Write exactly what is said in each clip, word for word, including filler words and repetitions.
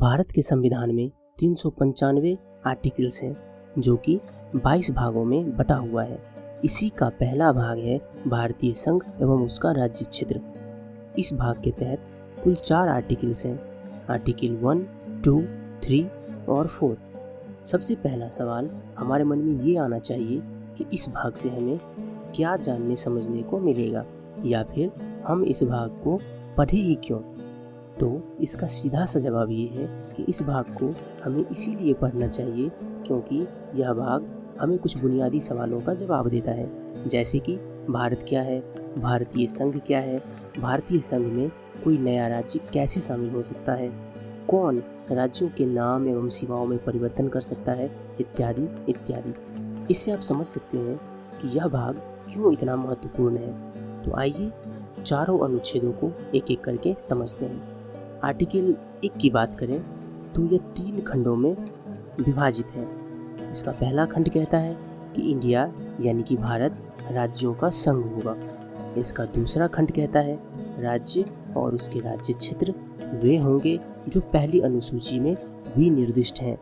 भारत के संविधान में तीन सौ पंचानवे आर्टिकल्स हैं जो कि बाईस भागों में बटा हुआ है। इसी का पहला भाग है भारतीय संघ एवं उसका राज्य क्षेत्र। इस भाग के तहत कुल चार आर्टिकल्स हैं, आर्टिकल वन, टू, थ्री और फोर। सबसे पहला सवाल हमारे मन में ये आना चाहिए कि इस भाग से हमें क्या जानने समझने को मिलेगा या फिर हम इस भाग को पढ़े ही क्यों। तो इसका सीधा सा जवाब ये है कि इस भाग को हमें इसीलिए पढ़ना चाहिए क्योंकि यह भाग हमें कुछ बुनियादी सवालों का जवाब देता है, जैसे कि भारत क्या है, भारतीय संघ क्या है, भारतीय संघ में कोई नया राज्य कैसे शामिल हो सकता है, कौन राज्यों के नाम एवं सीमाओं में परिवर्तन कर सकता है, इत्यादि इत्यादि। इससे आप समझ सकते हैं कि यह भाग क्यों इतना महत्वपूर्ण है। तो आइए चारों अनुच्छेदों को एक एक करके समझते हैं। आर्टिकल एक की बात करें तो यह तीन खंडों में विभाजित है। इसका पहला खंड कहता है कि इंडिया यानी कि भारत राज्यों का संघ होगा। इसका दूसरा खंड कहता है राज्य और उसके राज्य क्षेत्र वे होंगे जो पहली अनुसूची में विनिर्दिष्ट हैं।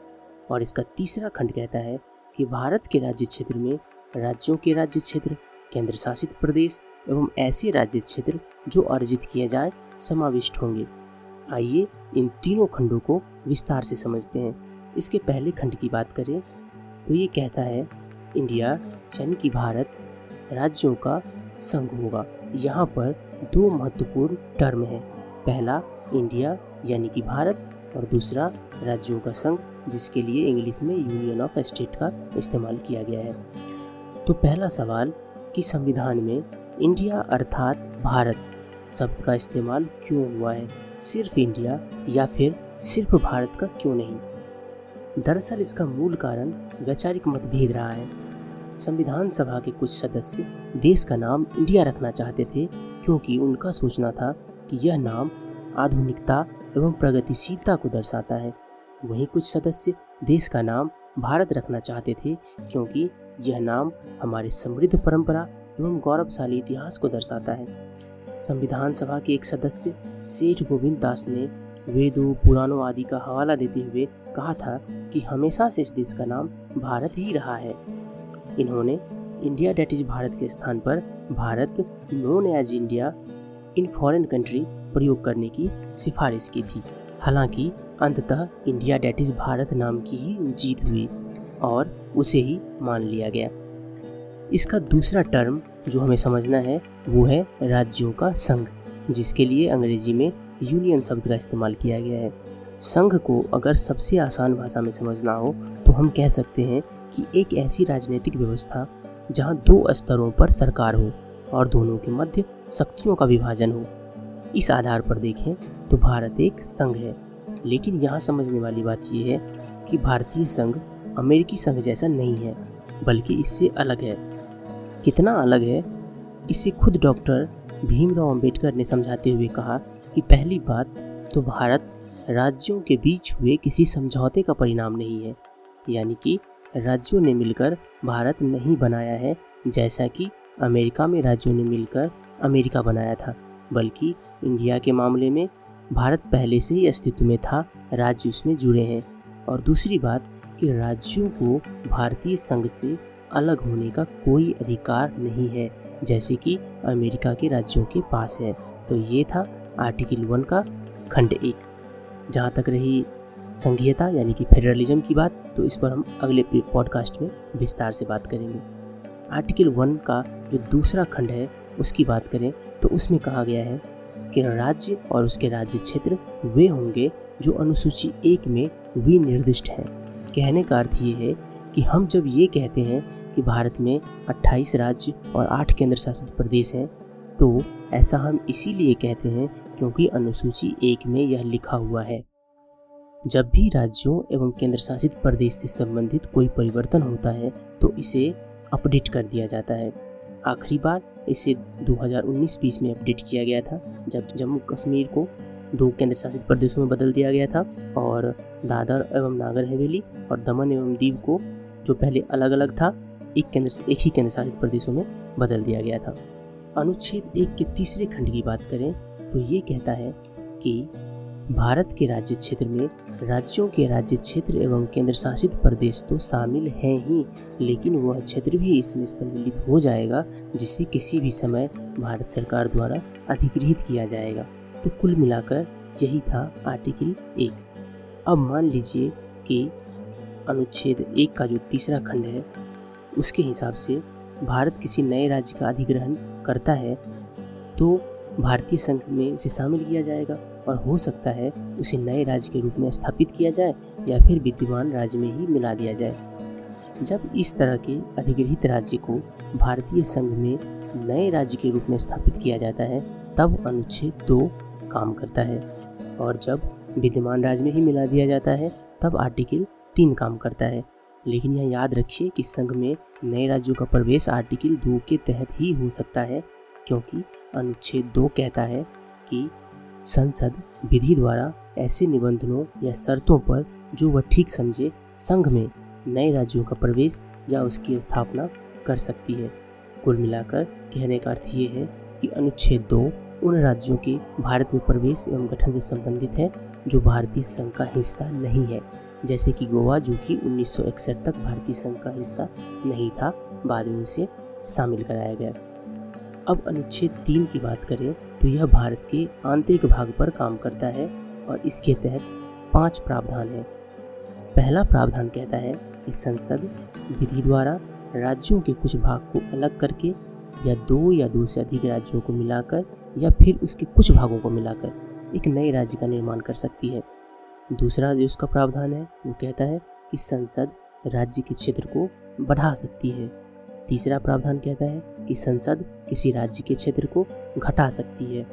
और इसका तीसरा खंड कहता है कि भारत के राज्य क्षेत्र में राज्यों के राज्य क्षेत्र, केंद्र शासित प्रदेश एवं ऐसे राज्य क्षेत्र जो अर्जित किए जाए समाविष्ट होंगे। आइए इन तीनों खंडों को विस्तार से समझते हैं। इसके पहले खंड की बात करें तो ये कहता है इंडिया यानी कि भारत राज्यों का संघ होगा। यहाँ पर दो महत्वपूर्ण टर्म हैं, पहला इंडिया यानी कि भारत और दूसरा राज्यों का संघ, जिसके लिए इंग्लिश में यूनियन ऑफ स्टेट का इस्तेमाल किया गया है। तो पहला सवाल कि संविधान में इंडिया अर्थात भारत शब्द का इस्तेमाल क्यों हुआ है, सिर्फ इंडिया या फिर सिर्फ भारत का क्यों नहीं। दरअसल इसका मूल कारण वैचारिक मतभेद रहा है। संविधान सभा के कुछ सदस्य देश का नाम इंडिया रखना चाहते थे क्योंकि उनका सोचना था कि यह नाम आधुनिकता एवं प्रगतिशीलता को दर्शाता है। वहीं कुछ सदस्य देश का नाम भारत रखना चाहते थे क्योंकि यह नाम हमारे समृद्ध परंपरा एवं गौरवशाली इतिहास को दर्शाता है। संविधान सभा के एक सदस्य सेठ गोविंद दास ने वेदों, पुराणों आदि का हवाला देते हुए कहा था कि हमेशा से इस देश का नाम भारत ही रहा है। इन्होंने इंडिया डेट इज भारत के स्थान पर Bharat known as India in foreign country प्रयोग करने की सिफारिश की थी। हालांकि अंततः इंडिया डेट इज भारत नाम की ही जीत हुई और उसे ही मान लिया गया। इसका दूसरा टर्म जो हमें समझना है वो है राज्यों का संघ, जिसके लिए अंग्रेजी में यूनियन शब्द का इस्तेमाल किया गया है। संघ को अगर सबसे आसान भाषा में समझना हो तो हम कह सकते हैं कि एक ऐसी राजनीतिक व्यवस्था जहां दो स्तरों पर सरकार हो और दोनों के मध्य शक्तियों का विभाजन हो। इस आधार पर देखें तो भारत एक संघ है, लेकिन यहाँ समझने वाली बात यह है कि भारतीय संघ अमेरिकी संघ जैसा नहीं है बल्कि इससे अलग है। कितना अलग है इसे खुद डॉक्टर भीमराव अंबेडकर ने समझाते हुए कहा कि पहली बात तो भारत राज्यों के बीच हुए किसी समझौते का परिणाम नहीं है, यानी कि राज्यों ने मिलकर भारत नहीं बनाया है जैसा कि अमेरिका में राज्यों ने मिलकर अमेरिका बनाया था, बल्कि इंडिया के मामले में भारत पहले से ही अस्तित्व में था, राज्य उसमें जुड़े हैं। और दूसरी बात कि राज्यों को भारतीय संघ से अलग होने का कोई अधिकार नहीं है जैसे कि अमेरिका के राज्यों के पास है। तो ये था आर्टिकल वन का खंड एक। जहाँ तक रही संघीयता यानी कि फेडरलिज्म की बात, तो इस पर हम अगले पॉडकास्ट में विस्तार से बात करेंगे। आर्टिकल वन का जो दूसरा खंड है उसकी बात करें तो उसमें कहा गया है कि राज्य और उसके राज्य क्षेत्र वे होंगे जो अनुसूची एक में विनिर्दिष्ट हैं। कहने का अर्थ ये है कि हम जब ये कहते हैं कि भारत में अट्ठाईस राज्य और आठ केंद्र शासित प्रदेश हैं तो ऐसा हम इसीलिए कहते हैं क्योंकि अनुसूची एक में यह लिखा हुआ है। जब भी राज्यों एवं केंद्र शासित प्रदेश से संबंधित कोई परिवर्तन होता है तो इसे अपडेट कर दिया जाता है। आखिरी बार इसे दो हज़ार उन्नीस बीस में अपडेट किया गया था जब जम्मू कश्मीर को दो केंद्र शासित प्रदेशों में बदल दिया गया था और दादर एवं नागर हवेली और दमन एवं दीव को जो पहले अलग अलग था एक केंद्र एक ही केंद्र शासित प्रदेशों में बदल दिया गया था। अनुच्छेद एक के तीसरे खंड की बात करें तो ये कहता है कि भारत के राज्य क्षेत्र में राज्यों के राज्य क्षेत्र एवं केंद्र शासित प्रदेश तो शामिल हैं ही, लेकिन वह क्षेत्र भी इसमें सम्मिलित हो जाएगा जिसे किसी भी समय भारत सरकार द्वारा अधिग्रहित किया जाएगा। तो कुल मिलाकर यही था आर्टिकल एक। अब मान लीजिए कि अनुच्छेद एक का जो तीसरा खंड है उसके हिसाब से भारत किसी नए राज्य का अधिग्रहण करता है तो भारतीय संघ में उसे शामिल किया जाएगा और हो सकता है उसे नए राज्य के रूप में स्थापित किया जाए या फिर विद्यमान राज्य में ही मिला दिया जाए। जब इस तरह के अधिग्रहित राज्य को भारतीय संघ में नए राज्य के रूप में स्थापित किया जाता है तब अनुच्छेद दो काम करता है, और जब विद्यमान राज्य में ही मिला दिया जाता है तब आर्टिकल तीन काम करता है। लेकिन यह याद रखिए कि संघ में नए राज्यों का प्रवेश आर्टिकल दो के तहत ही हो सकता है, क्योंकि अनुच्छेद दो कहता है कि संसद विधि द्वारा ऐसे निबंधनों या शर्तों पर जो वह ठीक समझे संघ में नए राज्यों का प्रवेश या उसकी स्थापना कर सकती है। कुल मिलाकर कहने का अर्थ ये है कि अनुच्छेद दो उन राज्यों के भारत में प्रवेश एवं गठन से संबंधित है जो भारतीय संघ का हिस्सा नहीं है, जैसे कि गोवा जो कि उन्नीस सौ इकसठ तक भारतीय संघ का हिस्सा नहीं था, बाद में उसे शामिल कराया गया। अब अनुच्छेद तीन की बात करें तो यह भारत के आंतरिक भाग पर काम करता है और इसके तहत पांच प्रावधान हैं। पहला प्रावधान कहता है कि संसद विधि द्वारा राज्यों के कुछ भाग को अलग करके या दो या दो से अधिक राज्यों को मिलाकर या फिर उसके कुछ भागों को मिलाकर एक नए राज्य का निर्माण कर सकती है। दूसरा जो उसका प्रावधान है वो कहता है कि संसद राज्य के क्षेत्र को बढ़ा सकती है। तीसरा प्रावधान कहता है कि संसद किसी राज्य के क्षेत्र को घटा सकती है।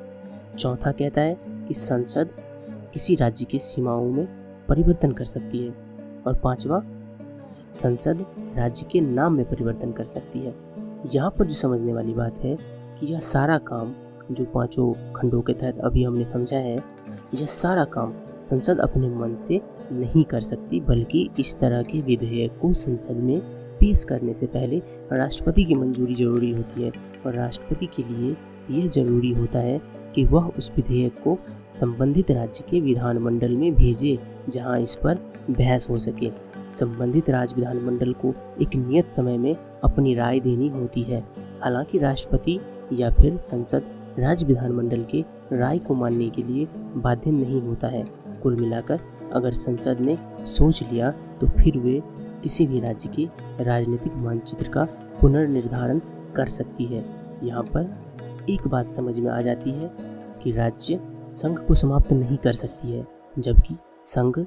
चौथा कहता है कि संसद किसी राज्य की सीमाओं में परिवर्तन कर सकती है, और पांचवा संसद राज्य के नाम में परिवर्तन कर सकती है। यहाँ पर जो समझने वाली बात है कि यह सारा काम जो पांचों खंडों के तहत अभी हमने समझा है यह सारा काम संसद अपने मन से नहीं कर सकती, बल्कि इस तरह के विधेयक को संसद में पेश करने से पहले राष्ट्रपति की मंजूरी जरूरी होती है, और राष्ट्रपति के लिए यह जरूरी होता है कि वह उस विधेयक को संबंधित राज्य के विधानमंडल में भेजे जहां इस पर बहस हो सके। संबंधित राज्य विधानमंडल को एक नियत समय में अपनी राय देनी होती है। हालांकि राष्ट्रपति या फिर संसद राज्य विधानमंडल के राय को मानने के लिए बाध्य नहीं होता है। कुल मिलाकर अगर संसद ने सोच लिया तो फिर वे किसी भी राज्य के राजनीतिक मानचित्र का पुनर्निर्धारण कर सकती है। यहाँ पर एक बात समझ में आ जाती है कि राज्य संघ को समाप्त नहीं कर सकती है, जबकि संघ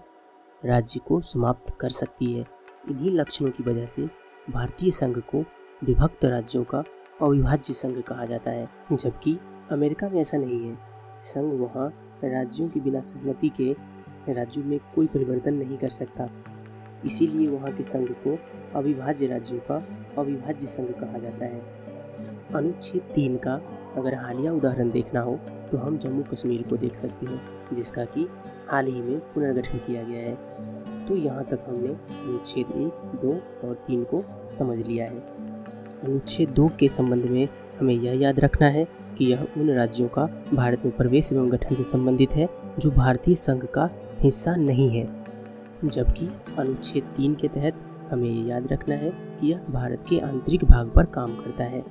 राज्य को समाप्त कर सकती है। इन्हीं लक्षणों की वजह से भारतीय संघ को विभक्त राज्यों का अविभाज्य संघ कहा जाता है, जबकि अमेरिका में ऐसा नहीं है। संघ वहाँ राज्यों की बिना सहमति के राज्यों में कोई परिवर्तन नहीं कर सकता, इसीलिए वहाँ के संघ को अविभाज्य राज्यों का अविभाज्य संघ कहा जाता है। अनुच्छेद तीन का अगर हालिया उदाहरण देखना हो तो हम जम्मू कश्मीर को देख सकते हैं, जिसका कि हाल ही में पुनर्गठन किया गया है। तो यहाँ तक हमने अनुच्छेद एक, दो और तीन को समझ लिया है। अनुच्छेद दो के संबंध में हमें यह याद रखना है कि यह उन राज्यों का भारत में प्रवेश एवं गठन से संबंधित है जो भारतीय संघ का हिस्सा नहीं है, जबकि अनुच्छेद तीन के तहत हमें ये याद रखना है कि यह भारत के आंतरिक भाग पर काम करता है।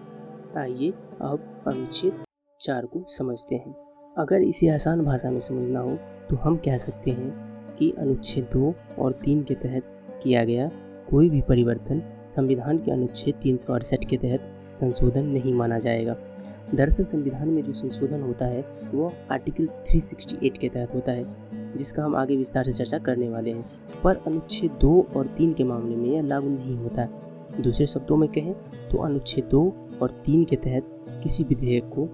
आइए अब अनुच्छेद चार को समझते हैं। अगर इसे आसान भाषा में समझना हो तो हम कह सकते हैं कि अनुच्छेद दो और तीन के तहत किया गया कोई भी परिवर्तन संविधान के अनुच्छेद तीन सौ अड़सठ के तहत संशोधन नहीं माना जाएगा। दरअसल संविधान में जो संशोधन होता है वो आर्टिकल तीन सौ अड़सठ के तहत होता है, जिसका हम आगे विस्तार से चर्चा करने वाले हैं, पर अनुच्छेद दो और तीन के मामले में यह लागू नहीं होता। दूसरे शब्दों में कहें तो अनुच्छेद दो और तीन के तहत किसी विधेयक को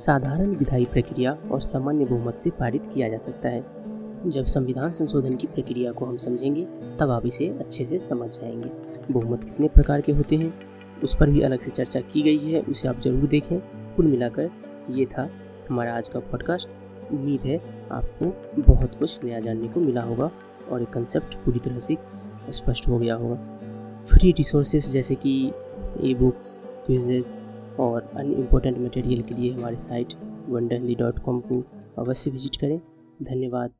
साधारण विधायी प्रक्रिया और सामान्य बहुमत से पारित किया जा सकता है। जब संविधान संशोधन की प्रक्रिया को हम समझेंगे तब आप इसे अच्छे से समझ जाएंगे। बहुमत कितने प्रकार के होते हैं उस पर भी अलग से चर्चा की गई है, उसे आप ज़रूर देखें। कुल मिलाकर ये था हमारा आज का पॉडकास्ट। उम्मीद है आपको बहुत कुछ नया जानने को मिला होगा और ये कंसेप्ट पूरी तरह से स्पष्ट हो गया होगा। फ्री रिसोर्सेज जैसे कि ई बुक्स, क्विजेज और अन्य इम्पोर्टेंट मटेरियल के लिए हमारे साइट वंडरली डॉट कॉम को अवश्य विजिट करें। धन्यवाद।